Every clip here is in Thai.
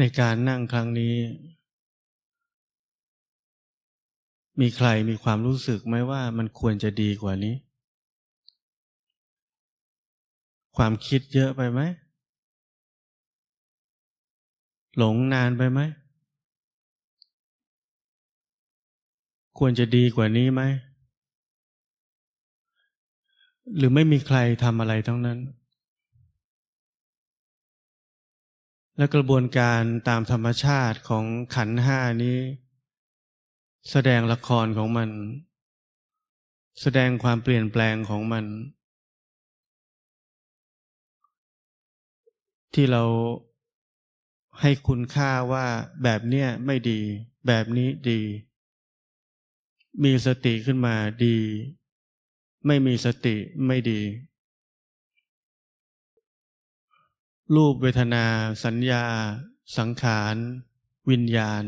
ในการนั่งครั้งนี้มีใครมีความรู้สึกไหมว่ามันควรจะดีกว่านี้ความคิดเยอะไปไหมหลงนานไปไหมควรจะดีกว่านี้ไหมหรือไม่มีใครทำอะไรทั้งนั้นและกระบวนการตามธรรมชาติของขันธ์ห้านี้แสดงละครของมันแสดงความเปลี่ยนแปลงของมันที่เราให้คุณค่าว่าแบบเนี้ยไม่ดีแบบนี้ดีมีสติขึ้นมาดีไม่มีสติไม่ดีรูปเวทนาสัญญาสังขารวิญญาณ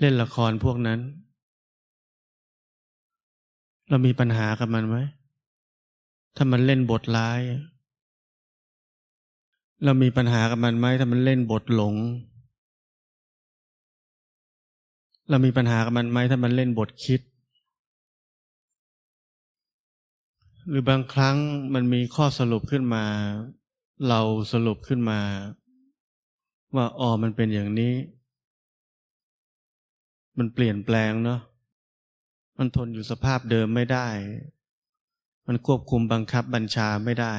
เล่นละครพวกนั้นเรามีปัญหากับมันไหมถ้ามันเล่นบทร้ายเรามีปัญหากับมันไหมถ้ามันเล่นบทหลงเรามีปัญหากับมันไหมถ้ามันเล่นบทคิดหรือบางครั้งมันมีข้อสรุปขึ้นมาเราสรุปขึ้นมาว่าอ๋อมันเป็นอย่างนี้มันเปลี่ยนแปลงเนาะมันทนอยู่สภาพเดิมไม่ได้มันควบคุมบังคับบัญชาไม่ได้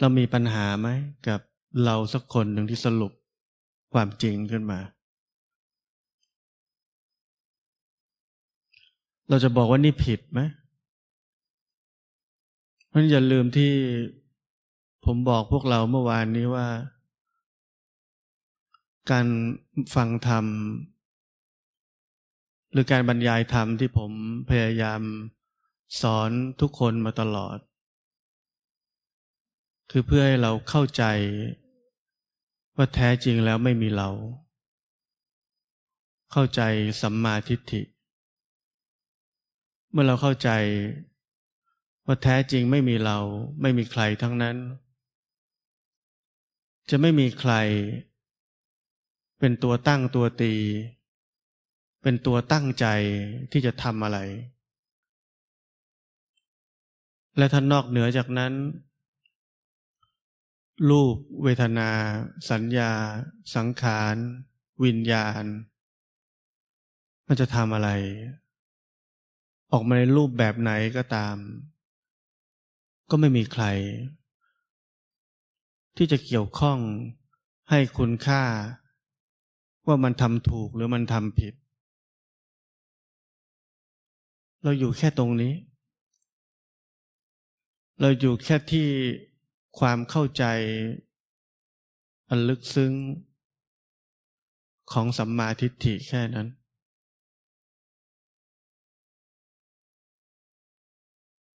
เรามีปัญหาไหมกับเราสักคนหนึ่งที่สรุปความจริงขึ้นมาเราจะบอกว่านี่ผิดไหมมันอย่าลืมที่ผมบอกพวกเราเมื่อวานนี้ว่าการฟังธรรมหรือการบรรยายธรรมที่ผมพยายามสอนทุกคนมาตลอดคือเพื่อให้เราเข้าใจว่าแท้จริงแล้วไม่มีเราเข้าใจสัมมาทิฏฐิเมื่อเราเข้าใจว่าแท้จริงไม่มีเราไม่มีใครทั้งนั้นจะไม่มีใครเป็นตัวตั้งตัวตีเป็นตัวตั้งใจที่จะทำอะไรและถ้านอกเหนือจากนั้นรูปเวทนาสัญญาสังขารวิญญาณมันจะทำอะไรออกมาในรูปแบบไหนก็ตามก็ไม่มีใครที่จะเกี่ยวข้องให้คุณค่าว่ามันทำถูกหรือมันทำผิดเราอยู่แค่ตรงนี้เราอยู่แค่ที่ความเข้าใจอันลึกซึ้งของสัมมาทิฏฐิแค่นั้น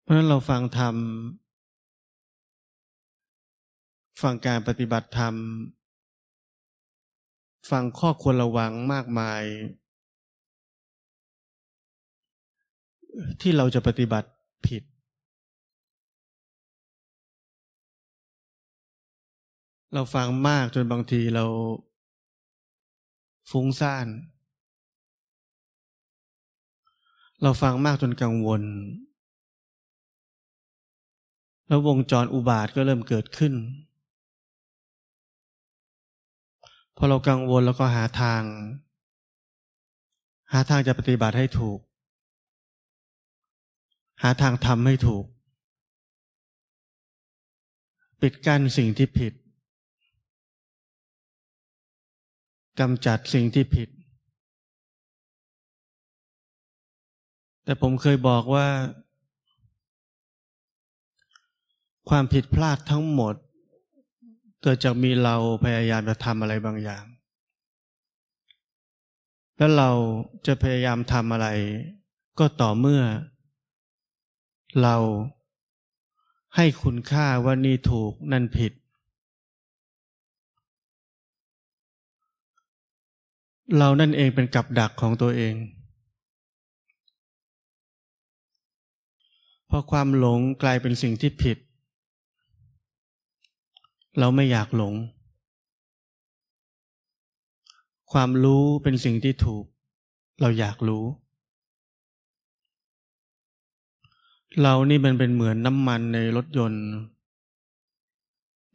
เพราะฉะนั้นเราฟังธรรมฟังการปฏิบัติธรรมฟังข้อควรระวังมากมายที่เราจะปฏิบัติผิดเราฟังมากจนบางทีเราฟุ้งซ่านเราฟังมากจนกังวลแล้ววงจรอุบาทก็เริ่มเกิดขึ้นพอเรากังวลแล้วก็หาทางจะปฏิบัติให้ถูกหาทางทำให้ถูกปิดกั้นสิ่งที่ผิดกำจัดสิ่งที่ผิดแต่ผมเคยบอกว่าความผิดพลาดทั้งหมดเกิดจากมีเราพยายามจะทำอะไรบางอย่างแล้วเราจะพยายามทำอะไรก็ต่อเมื่อเราให้คุณค่าว่านี่ถูกนั่นผิดเรานั่นเองเป็นกับดักของตัวเองพอความหลงกลายเป็นสิ่งที่ผิด เราไม่อยากหลงความรู้เป็นสิ่งที่ถูกเราอยากรู้เรานี่มันเป็นเหมือนน้ำมันในรถยนต์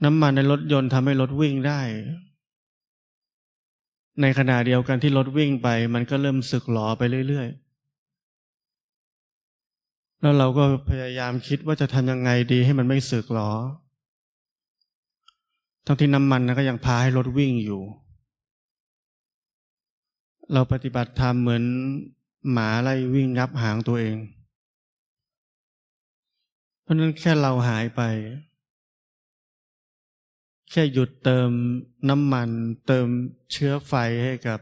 น้ำมันในรถยนต์ทำให้รถวิ่งได้ในขณะเดียวกันที่รถวิ่งไปมันก็เริ่มสึกหรอไปเรื่อยๆแล้วเราก็พยายามคิดว่าจะทำยังไงดีให้มันไม่สึกหรอทั้งที่น้ำมันก็ยังพาให้รถวิ่งอยู่เราปฏิบัติธรรมเหมือนหมาไล่วิ่งงับหางตัวเองเพราะนั้นแค่เราหายไปแค่หยุดเติมน้ำมันเติมเชื้อไฟให้กับ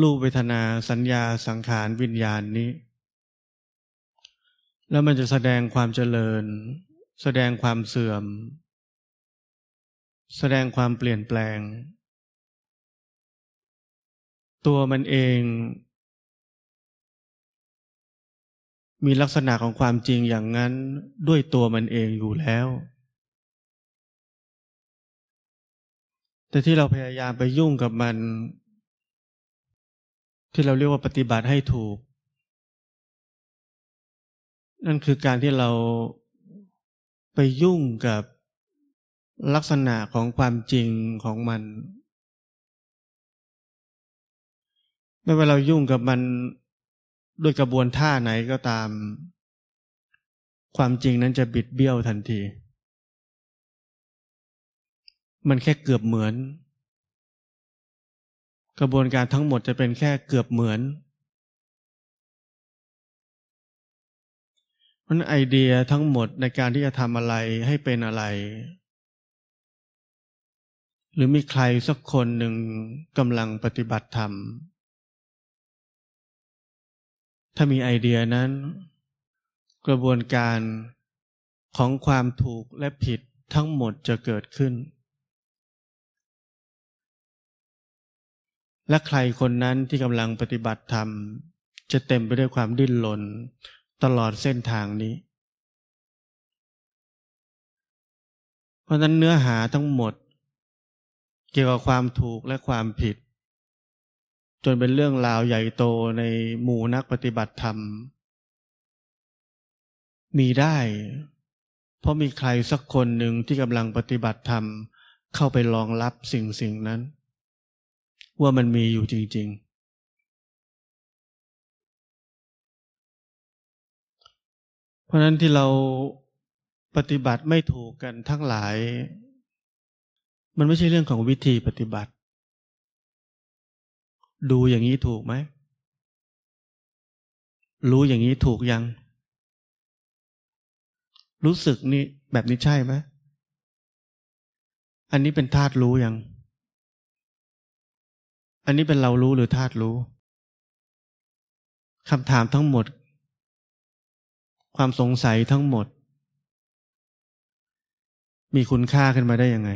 รูปเวทนาสัญญาสังขารวิญญาณนี้แล้วมันจะแสดงความเจริญแสดงความเสื่อมแสดงความเปลี่ยนแปลงตัวมันเองมีลักษณะของความจริงอย่างนั้นด้วยตัวมันเองอยู่แล้วแต่ที่เราพยายามไปยุ่งกับมันที่เราเรียกว่าปฏิบัติให้ถูกนั่นคือการที่เราไปยุ่งกับลักษณะของความจริงของมันไม่ว่าเรายุ่งกับมันด้วยกระบวนท่าไหนก็ตามความจริงนั้นจะบิดเบี้ยวทันทีมันแค่เกือบเหมือนกระบวนการทั้งหมดจะเป็นแค่เกือบเหมือนมันไอเดียทั้งหมดในการที่จะทำอะไรให้เป็นอะไรหรือมีใครสักคนหนึ่งกำลังปฏิบัติธรรมถ้ามีไอเดียนั้นกระบวนการของความถูกและผิดทั้งหมดจะเกิดขึ้นและใครคนนั้นที่กำลังปฏิบัติธรรมจะเต็มไปด้วยความดิ้นรนตลอดเส้นทางนี้เพราะฉะนั้นเนื้อหาทั้งหมดเกี่ยวกับความถูกและความผิดจนเป็นเรื่องราวใหญ่โตในหมู่นักปฏิบัติธรรมมีได้เพราะมีใครสักคนหนึ่งที่กำลังปฏิบัติธรรมเข้าไปรองรับสิ่งนั้นว่ามันมีอยู่จริงๆเพราะนั้นที่เราปฏิบัติไม่ถูกกันทั้งหลายมันไม่ใช่เรื่องของวิธีปฏิบัติดูอย่างนี้ถูกไหมรู้อย่างนี้ถูกยังรู้สึกนี่แบบนี้ใช่ไหมอันนี้เป็นธาตุรู้ยังอันนี้เป็นเรารู้หรือธาตุรู้คำถามทั้งหมดความสงสัยทั้งหมดมีคุณค่าขึ้นมาได้ยังไง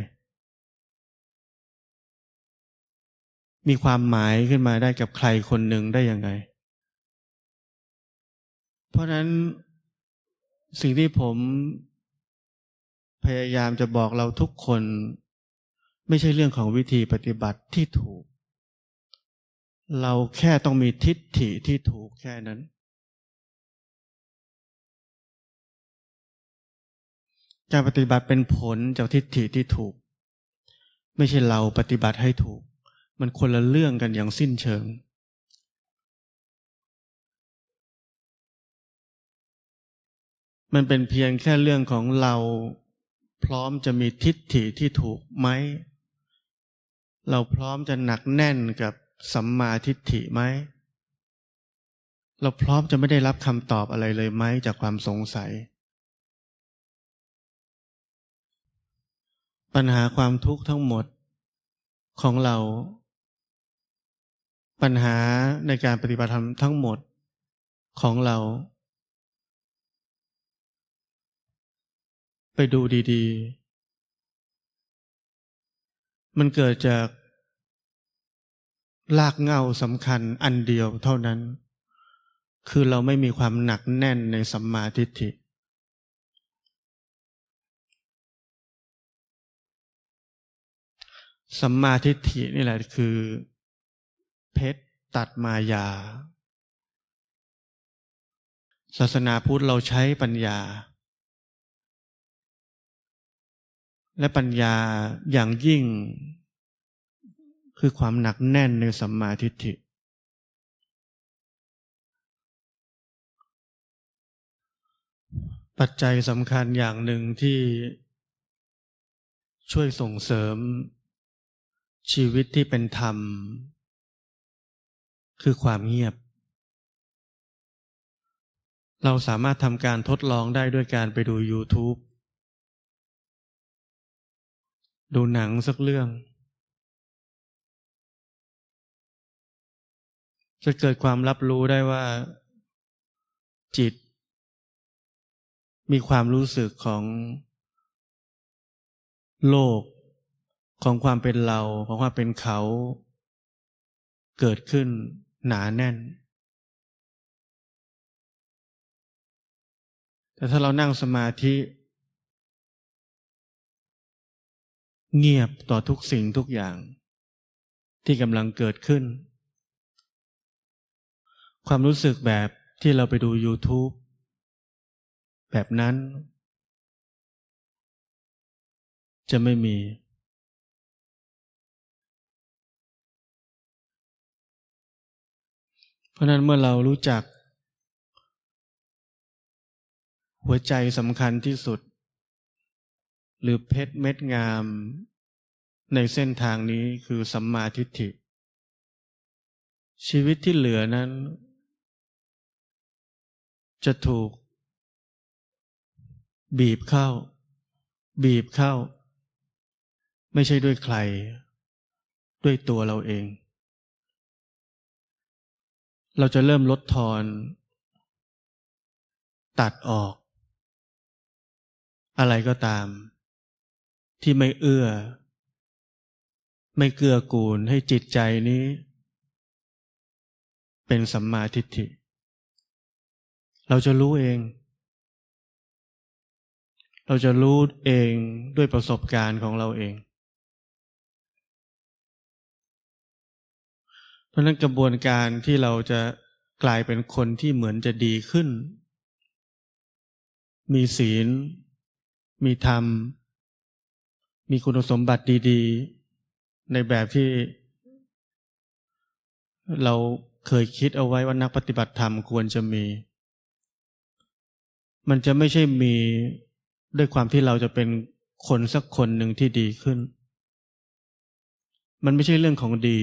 มีความหมายขึ้นมาได้กับใครคนหนึ่งได้ยังไงเพราะนั้นสิ่งที่ผมพยายามจะบอกเราทุกคนไม่ใช่เรื่องของวิธีปฏิบัติที่ถูกเราแค่ต้องมีทิฏฐิที่ถูกแค่นั้นการปฏิบัติเป็นผลจากทิฏฐิที่ถูกไม่ใช่เราปฏิบัติให้ถูกมันคนละเรื่องกันอย่างสิ้นเชิงมันเป็นเพียงแค่เรื่องของเราพร้อมจะมีทิฏฐิที่ถูกไหมเราพร้อมจะหนักแน่นกับสัมมาทิฏฐิไหมเราพร้อมจะไม่ได้รับคำตอบอะไรเลยไหมจากความสงสัยปัญหาความทุกข์ทั้งหมดของเราปัญหาในการปฏิบัติธรรมทั้งหมดของเราไปดูดีๆมันเกิดจากรากเหง้าสำคัญอันเดียวเท่านั้นคือเราไม่มีความหนักแน่นในสัมมาทิฏฐิ สัมมาทิฏฐินี่แหละคือเพชรตัดมายาศาสนาพุทธเราใช้ปัญญาและปัญญาอย่างยิ่งคือความหนักแน่นในสัมมาทิฏฐิปัจจัยสำคัญอย่างหนึ่งที่ช่วยส่งเสริมชีวิตที่เป็นธรรมคือความเงียบเราสามารถทำการทดลองได้ด้วยการไปดู YouTube ดูหนังสักเรื่องจะเกิดความรับรู้ได้ว่าจิตมีความรู้สึกของโลกของความเป็นเราของความเป็นเขาเกิดขึ้นหนาแน่นแต่ถ้าเรานั่งสมาธิเงียบต่อทุกสิ่งทุกอย่างที่กำลังเกิดขึ้นความรู้สึกแบบที่เราไปดู YouTube แบบนั้นจะไม่มีเพราะนั้นเมื่อเรารู้จักหัวใจสำคัญที่สุดหรือเพชรเม็ดงามในเส้นทางนี้คือสัมมาทิฏฐิชีวิตที่เหลือนั้นจะถูกบีบเข้าไม่ใช่ด้วยใครด้วยตัวเราเองเราจะเริ่มลดทอนตัดออกอะไรก็ตามที่ไม่เอื้อไม่เกื้อกูลให้จิตใจนี้เป็นสัมมาทิฏฐิเราจะรู้เองเราจะรู้เองด้วยประสบการณ์ของเราเองเพราะฉะนั้นกระบวนการที่เราจะกลายเป็นคนที่เหมือนจะดีขึ้นมีศีลมีธรรมมีคุณสมบัติดีๆในแบบที่เราเคยคิดเอาไว้ว่านักปฏิบัติธรรมควรจะมีมันจะไม่ใช่มีด้วยความที่เราจะเป็นคนสักคนหนึ่งที่ดีขึ้นมันไม่ใช่เรื่องของดี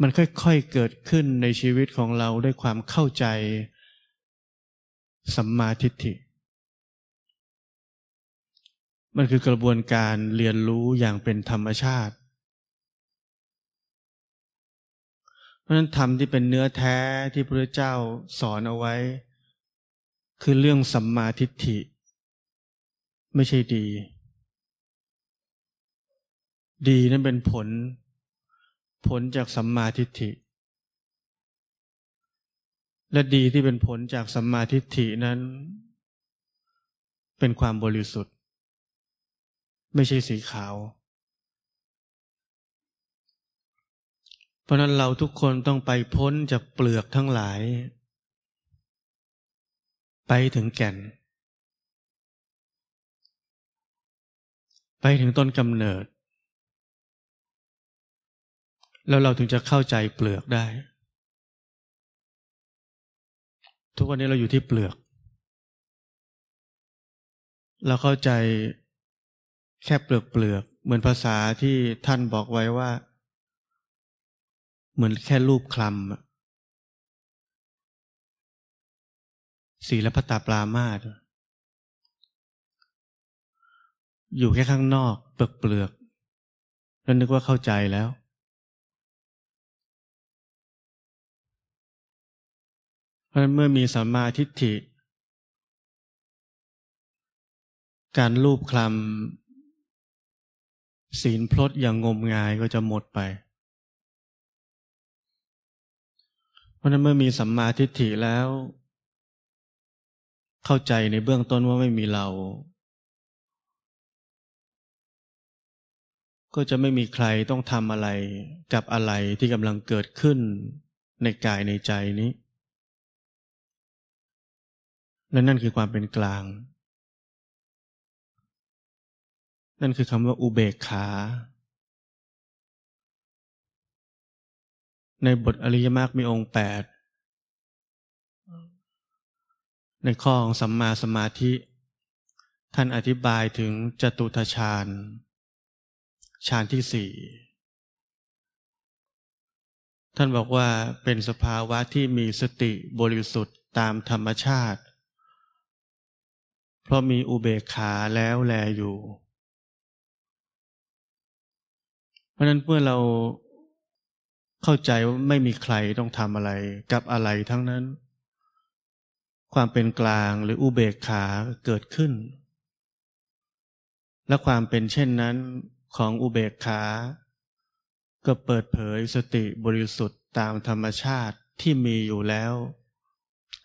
มันค่อยๆเกิดขึ้นในชีวิตของเราด้วยความเข้าใจสัมมาทิฏฐิมันคือกระบวนการเรียนรู้อย่างเป็นธรรมชาติเพราะฉะนั้นธรรมที่เป็นเนื้อแท้ที่พระพุทธเจ้าสอนเอาไว้คือเรื่องสัมมาทิฏฐิไม่ใช่ดีดีนั้นเป็นผลจากสัมมาทิฏฐิและดีที่เป็นผลจากสัมมาทิฏฐินั้นเป็นความบริสุทธิ์ไม่ใช่สีขาวเพราะนั้นเราทุกคนต้องไปพ้นจากเปลือกทั้งหลายไปถึงแก่นไปถึงต้นกำเนิดแล้วเราถึงจะเข้าใจเปลือกได้ทุกวันนี้เราอยู่ที่เปลือกเราเข้าใจแค่เปลือกเหมือนภาษาที่ท่านบอกไว้ว่าเหมือนแค่รูปคลำศีลพัตตปรามาสอยู่แค่ข้างนอกเปลือกแล้วนึกว่าเข้าใจแล้วเพราะฉะนั้นเมื่อมีสัมมาทิฏฐิการลูบคลำศีลพลดอย่างงมงายก็จะหมดไปเพราะฉะนั้นเมื่อมีสัมมาทิฏฐิแล้วเข้าใจในเบื้องต้นว่าไม่มีเรา ก็จะไม่มีใครต้องทำอะไรกับอะไรที่กำลังเกิดขึ้นในกายในใจนี้และนั่นคือความเป็นกลางนั่นคือคำว่าอุเบกขาในบทอริยมรรคมีองค์8ในข้อของสัมมาสมาธิท่านอธิบายถึงจตุตฌานฌานที่4ท่านบอกว่าเป็นสภาวะที่มีสติบริสุทธิ์ตามธรรมชาติเพราะมีอุเบกขาแล้วแลอยู่เพราะนั้นเมื่อเราเข้าใจว่าไม่มีใครต้องทำอะไรกับอะไรทั้งนั้นความเป็นกลางหรืออุเบกขาเกิดขึ้นและความเป็นเช่นนั้นของอุเบกขาก็เปิดเผยสติบริสุทธิ์ตามธรรมชาติที่มีอยู่แล้ว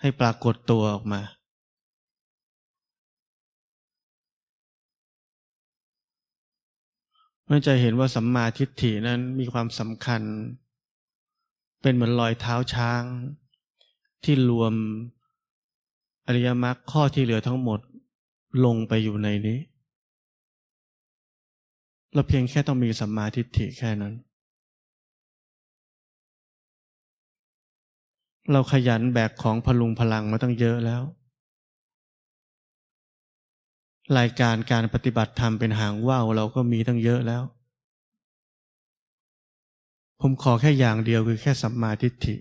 ให้ปรากฏตัวออกมามันจะเห็นว่าสัมมาทิฏฐินั้นมีความสำคัญเป็นเหมือนรอยเท้าช้างที่รวมอริยมรรคข้อที่เหลือทั้งหมดลงไปอยู่ในนี้เราเพียงแค่ต้องมีสัมมาทิฏฐิแค่นั้นเราขยันแบกของพลุงพลังมาตั้งเยอะแล้วรายการการปฏิบัติธรรมเป็นหางว่าวเราก็มีตั้งเยอะแล้วผมขอแค่อย่างเดียวคือแค่สัมมาทิฏฐิ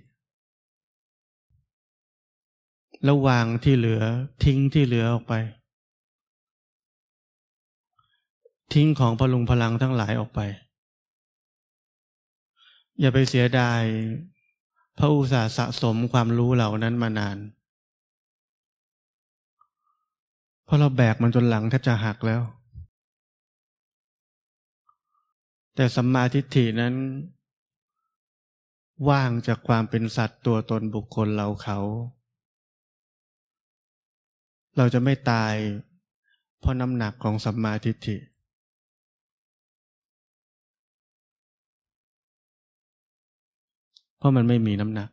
แล้ววางที่เหลือทิ้งที่เหลือออกไปทิ้งของพลุงพลังทั้งหลายออกไปอย่าไปเสียดายเพราะอุตส่าห์สะสมความรู้เหล่านั้นมานานเพราะเราแบกมันจนหลังแทบจะหักแล้วแต่สัมมาทิฏฐินั้นว่างจากความเป็นสัตว์ตัวตนบุคคลเราเขาเราจะไม่ตายเพราะน้ำหนักของสัมมาทิฏฐิเพราะมันไม่มีน้ำหนัก